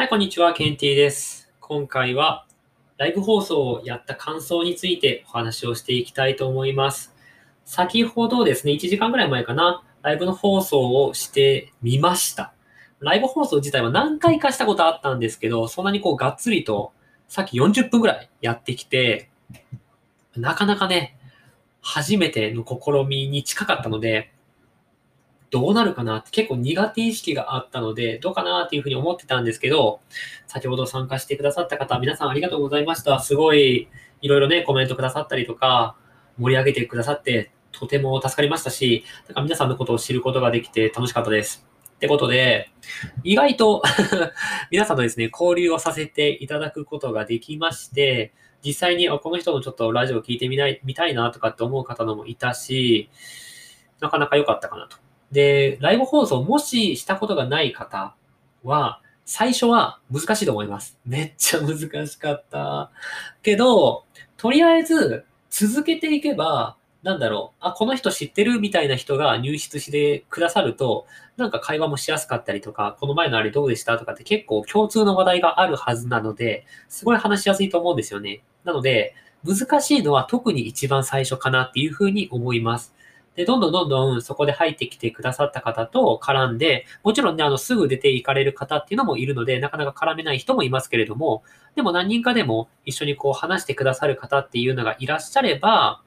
はい、こんにちは、ケンティです。今回はライブ放送をやった感想についてお話をしていきたいと思います。先ほどですね、1時間ぐらい前かな、ライブの放送をしてみました。ライブ放送自体は何回かしたことあったんですけど、そんなにがっつりとさっき40分ぐらいやってきて、なかなかね、初めての試みに近かったので、どうなるかなって結構苦手意識があったので、どうかなっていうふうに思ってたんですけど、先ほど参加してくださった方、皆さんありがとうございました。すごいいろいろね、コメントくださったりとか、盛り上げてくださってとても助かりましたし、なんか皆さんのことを知ることができて楽しかったです。ってことで、意外と皆さんとですね、交流をさせていただくことができまして、実際にこの人のちょっとラジオを聞いてみたいなとかって思う方のもいたし、なかなか良かったかなと。で、ライブ放送もししたことがない方は、最初は難しいと思います。めっちゃ難しかった。けど、とりあえず続けていけば、この人知ってるみたいな人が入室してくださると、なんか会話もしやすかったりとか、この前のあれどうでしたとかって結構共通の話題があるはずなので、すごい話しやすいと思うんですよね。なので、難しいのは特に一番最初かなっていうふうに思います。で、どんどんそこで入ってきてくださった方と絡んで、もちろんね、すぐ出て行かれる方っていうのもいるので、なかなか絡めない人もいますけれども、でも何人かでも一緒に話してくださる方っていうのがいらっしゃれば、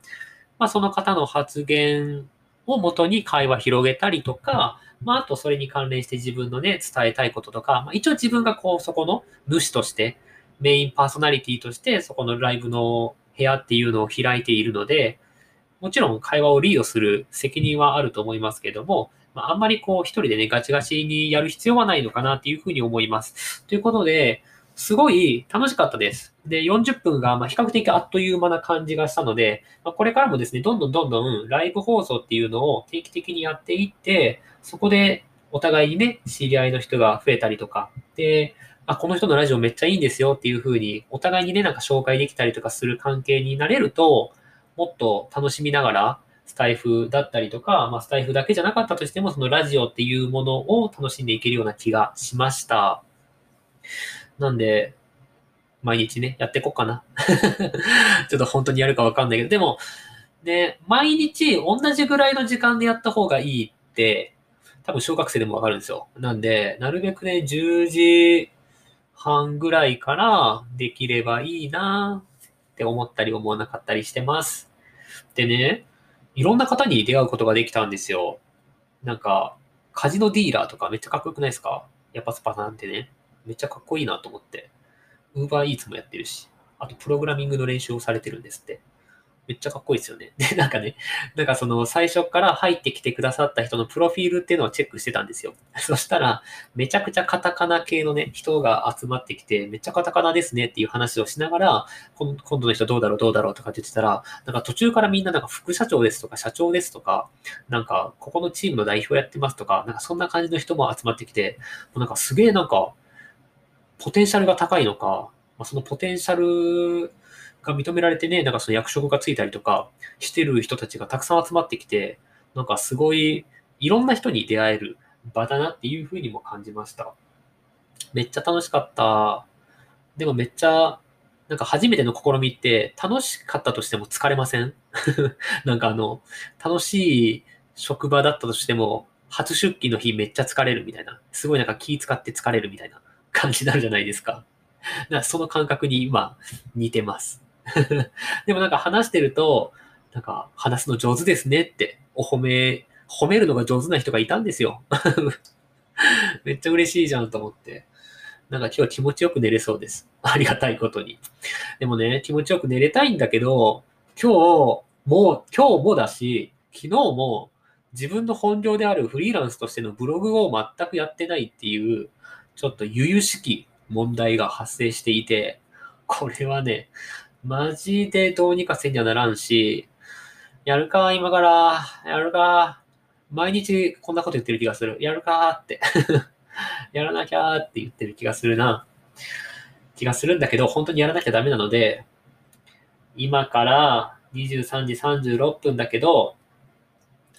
その方の発言をもとに会話広げたりとか、あとそれに関連して自分のね、伝えたいこととか、一応自分がそこの主として、メインパーソナリティとして、そこのライブの部屋っていうのを開いているので、もちろん会話をリードする責任はあると思いますけれども、あんまり一人でね、ガチガチにやる必要はないのかなっていうふうに思います。ということで、すごい楽しかったです。で、40分が比較的あっという間な感じがしたので、これからもですね、どんどんライブ放送っていうのを定期的にやっていって、そこでお互いにね、知り合いの人が増えたりとか、で、この人のラジオめっちゃいいんですよっていうふうに、お互いにね、紹介できたりとかする関係になれると、もっと楽しみながら、スタイフだったりとか、スタイフだけじゃなかったとしても、そのラジオっていうものを楽しんでいけるような気がしました。なんで、毎日ね、やっていこうかな。ちょっと本当にやるかわかんないけど、でも、ね、毎日同じぐらいの時間でやった方がいいって、多分小学生でもわかるんですよ。なんで、なるべくね、10時半ぐらいからできればいいなって思ったり思わなかったりしてます。でね、いろんな方に出会うことができたんですよ。カジノディーラーとかめっちゃかっこよくないですか？やっぱスパさんってね、めっちゃかっこいいなと思って。Uber Eats もやってるし、あとプログラミングの練習をされてるんですって。めっちゃかっこいいですよね。で、その最初から入ってきてくださった人のプロフィールっていうのをチェックしてたんですよ。そしたら、めちゃくちゃカタカナ系のね、人が集まってきて、めっちゃカタカナですねっていう話をしながら、今度の人どうだろうとかって言ってたら、途中からみんな副社長ですとか、社長ですとか、ここのチームの代表やってますとか、そんな感じの人も集まってきて、もうすげえポテンシャルが高いのか、そのポテンシャルが認められてね、その役職がついたりとかしてる人たちがたくさん集まってきて、すごいいろんな人に出会える場だなっていうふうにも感じました。めっちゃ楽しかった。でもめっちゃ、初めての試みって楽しかったとしても疲れません？楽しい職場だったとしても、初出勤の日めっちゃ疲れるみたいな、すごい気使って疲れるみたいな感じになるじゃないですか。その感覚に今似てます。でも話してると、話すの上手ですねって褒めるのが上手な人がいたんですよ。めっちゃ嬉しいじゃんと思って。今日気持ちよく寝れそうです。ありがたいことに。でもね、気持ちよく寝れたいんだけど、今日もだし、昨日も自分の本業であるフリーランスとしてのブログを全くやってないっていう、ちょっと由々しき問題が発生していて、これはね、マジでどうにかせんにはならんし、やるか、毎日こんなこと言ってる気がする。やるかって。やらなきゃって言ってる気がするんだけど、本当にやらなきゃダメなので、今から23時36分だけど、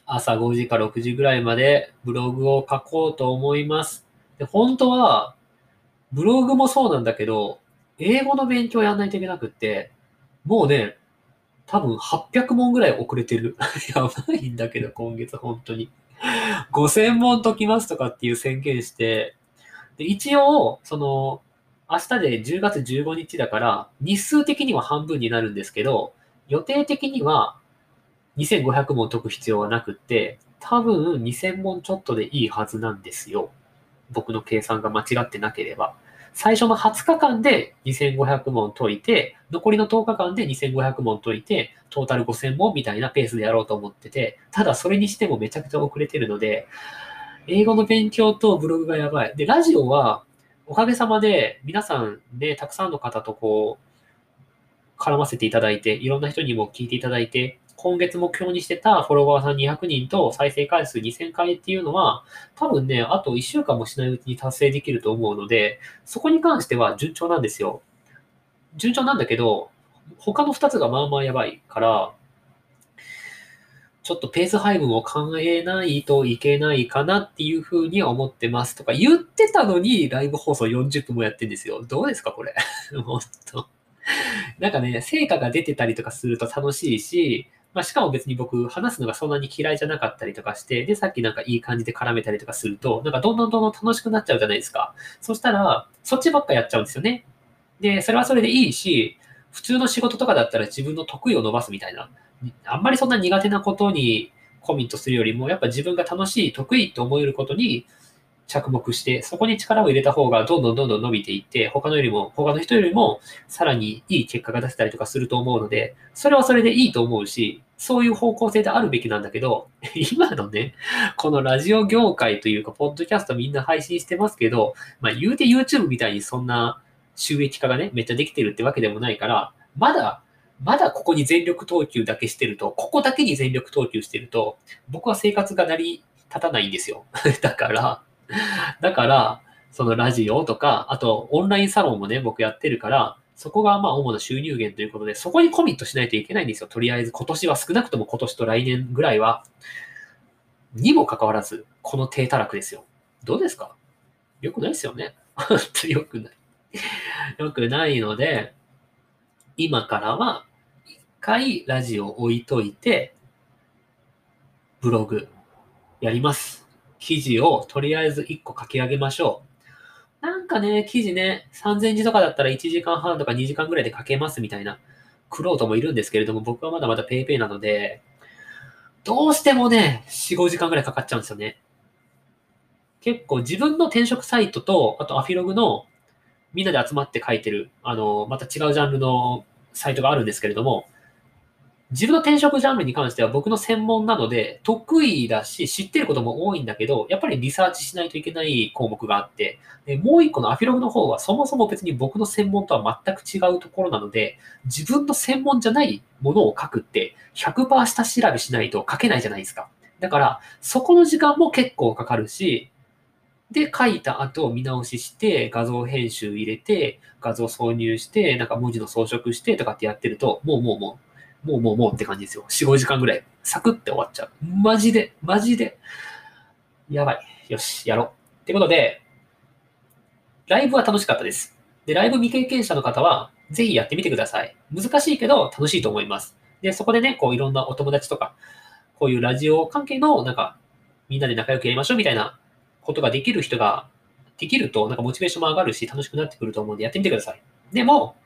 朝5時か6時ぐらいまでブログを書こうと思います。で、本当は、ブログもそうなんだけど、英語の勉強やんないといけなくって、もうね、多分800問ぐらい遅れてる。やばいんだけど、今月本当に。5000問解きますとかっていう宣言して、で一応、その、明日で10月15日だから、日数的には半分になるんですけど、予定的には2500問解く必要はなくって、多分2000問ちょっとでいいはずなんですよ。僕の計算が間違ってなければ。最初の20日間で2500問解いて、残りの10日間で2500問解いて、トータル5000問みたいなペースでやろうと思ってて、ただそれにしてもめちゃくちゃ遅れてるので、英語の勉強とブログがやばい。で、ラジオはおかげさまで皆さんね、たくさんの方とこう、絡ませていただいて、いろんな人にも聞いていただいて、今月目標にしてたフォロワーさん200人と再生回数2000回っていうのは、多分ね、あと1週間もしないうちに達成できると思うので、そこに関しては順調なんですよ。順調なんだけど、他の2つがまあまあやばいから、ちょっとペース配分を考えないといけないかなっていうふうに思ってますとか言ってたのに、ライブ放送40分もやってるんですよ。どうですかこれ。もっと。なんかね、成果が出てたりとかすると楽しいし、まあ、しかも別に僕、話すのがそんなに嫌いじゃなかったりとかして、で、さっきなんかいい感じで絡めたりとかすると、なんかどんどん楽しくなっちゃうじゃないですか。そしたら、そっちばっかやっちゃうんですよね。で、それはそれでいいし、普通の仕事とかだったら自分の得意を伸ばすみたいな。あんまりそんな苦手なことにコミットするよりも、やっぱ自分が楽しい、得意と思えることに着目して、そこに力を入れた方がどんどん伸びていって、他の人よりもさらにいい結果が出せたりとかすると思うので、それはそれでいいと思うし、そういう方向性であるべきなんだけど、今のね、このラジオ業界というか、ポッドキャストみんな配信してますけど、まあ言うて YouTube みたいにそんな収益化がね、めっちゃできてるってわけでもないから、まだここに全力投球だけしてると、ここだけに全力投球してると、僕は生活が成り立たないんですよ。だから、そのラジオとか、あとオンラインサロンもね、僕やってるから、そこがまあ主な収入源ということで、そこにコミットしないといけないんですよ。とりあえず今年は少なくとも今年と来年ぐらいは、にもかかわらず、この低たらくですよ。どうですか？よくないですよね。本当によくない。よくないので、今からは一回ラジオ置いといて、ブログやります。記事をとりあえず1個書き上げましょう。なんかね、記事ね、3000字とかだったら1時間半とか2時間ぐらいで書けますみたいな、苦労ともいるんですけれども、僕はまだまだペイペイなので、どうしてもね、4、5時間ぐらいかかっちゃうんですよね。結構自分の転職サイトと、あとアフィログのみんなで集まって書いてる、また違うジャンルのサイトがあるんですけれども、自分の転職ジャンルに関しては僕の専門なので得意だし知ってることも多いんだけど、やっぱりリサーチしないといけない項目があって、でもう一個のアフィログの方はそもそも別に僕の専門とは全く違うところなので、自分の専門じゃないものを書くって 100% 下調べしないと書けないじゃないですか。だからそこの時間も結構かかるし、で書いた後見直しして画像編集入れて画像挿入してなんか文字の装飾してとかってやってるともうって感じですよ。4、5時間ぐらい。サクって終わっちゃう。マジで。やばい。よし、やろう。ってことで、ライブは楽しかったです。で、ライブ未経験者の方は、ぜひやってみてください。難しいけど、楽しいと思います。で、そこでね、こう、いろんなお友達とか、こういうラジオ関係の、なんか、みんなで仲良くやりましょうみたいなことができる人が、できると、なんかモチベーションも上がるし、楽しくなってくると思うんで、やってみてください。でも、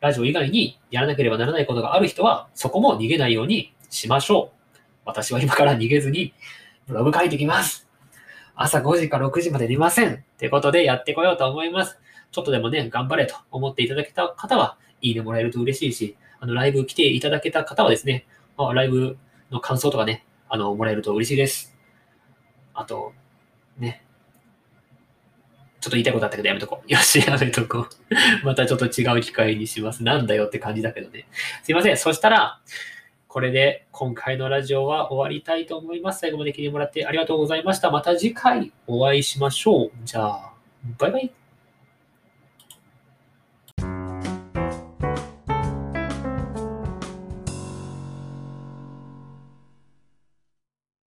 ラジオ以外にやらなければならないことがある人は、そこも逃げないようにしましょう。私は今から逃げずに、ブログ書いてきます。朝5時か6時まで寝ません。ってことでやってこようと思います。ちょっとでもね、頑張れと思っていただけた方は、いいねもらえると嬉しいし、ライブ来ていただけた方はですね、ライブの感想とかね、もらえると嬉しいです。あと、ね。ちょっと言いたいことあったけどやめとこう。よし、やめとこう。またちょっと違う機会にします。なんだよって感じだけどね。すいません。そしたら、これで今回のラジオは終わりたいと思います。最後まで聞いてもらってありがとうございました。また次回お会いしましょう。じゃあ、バイバイ。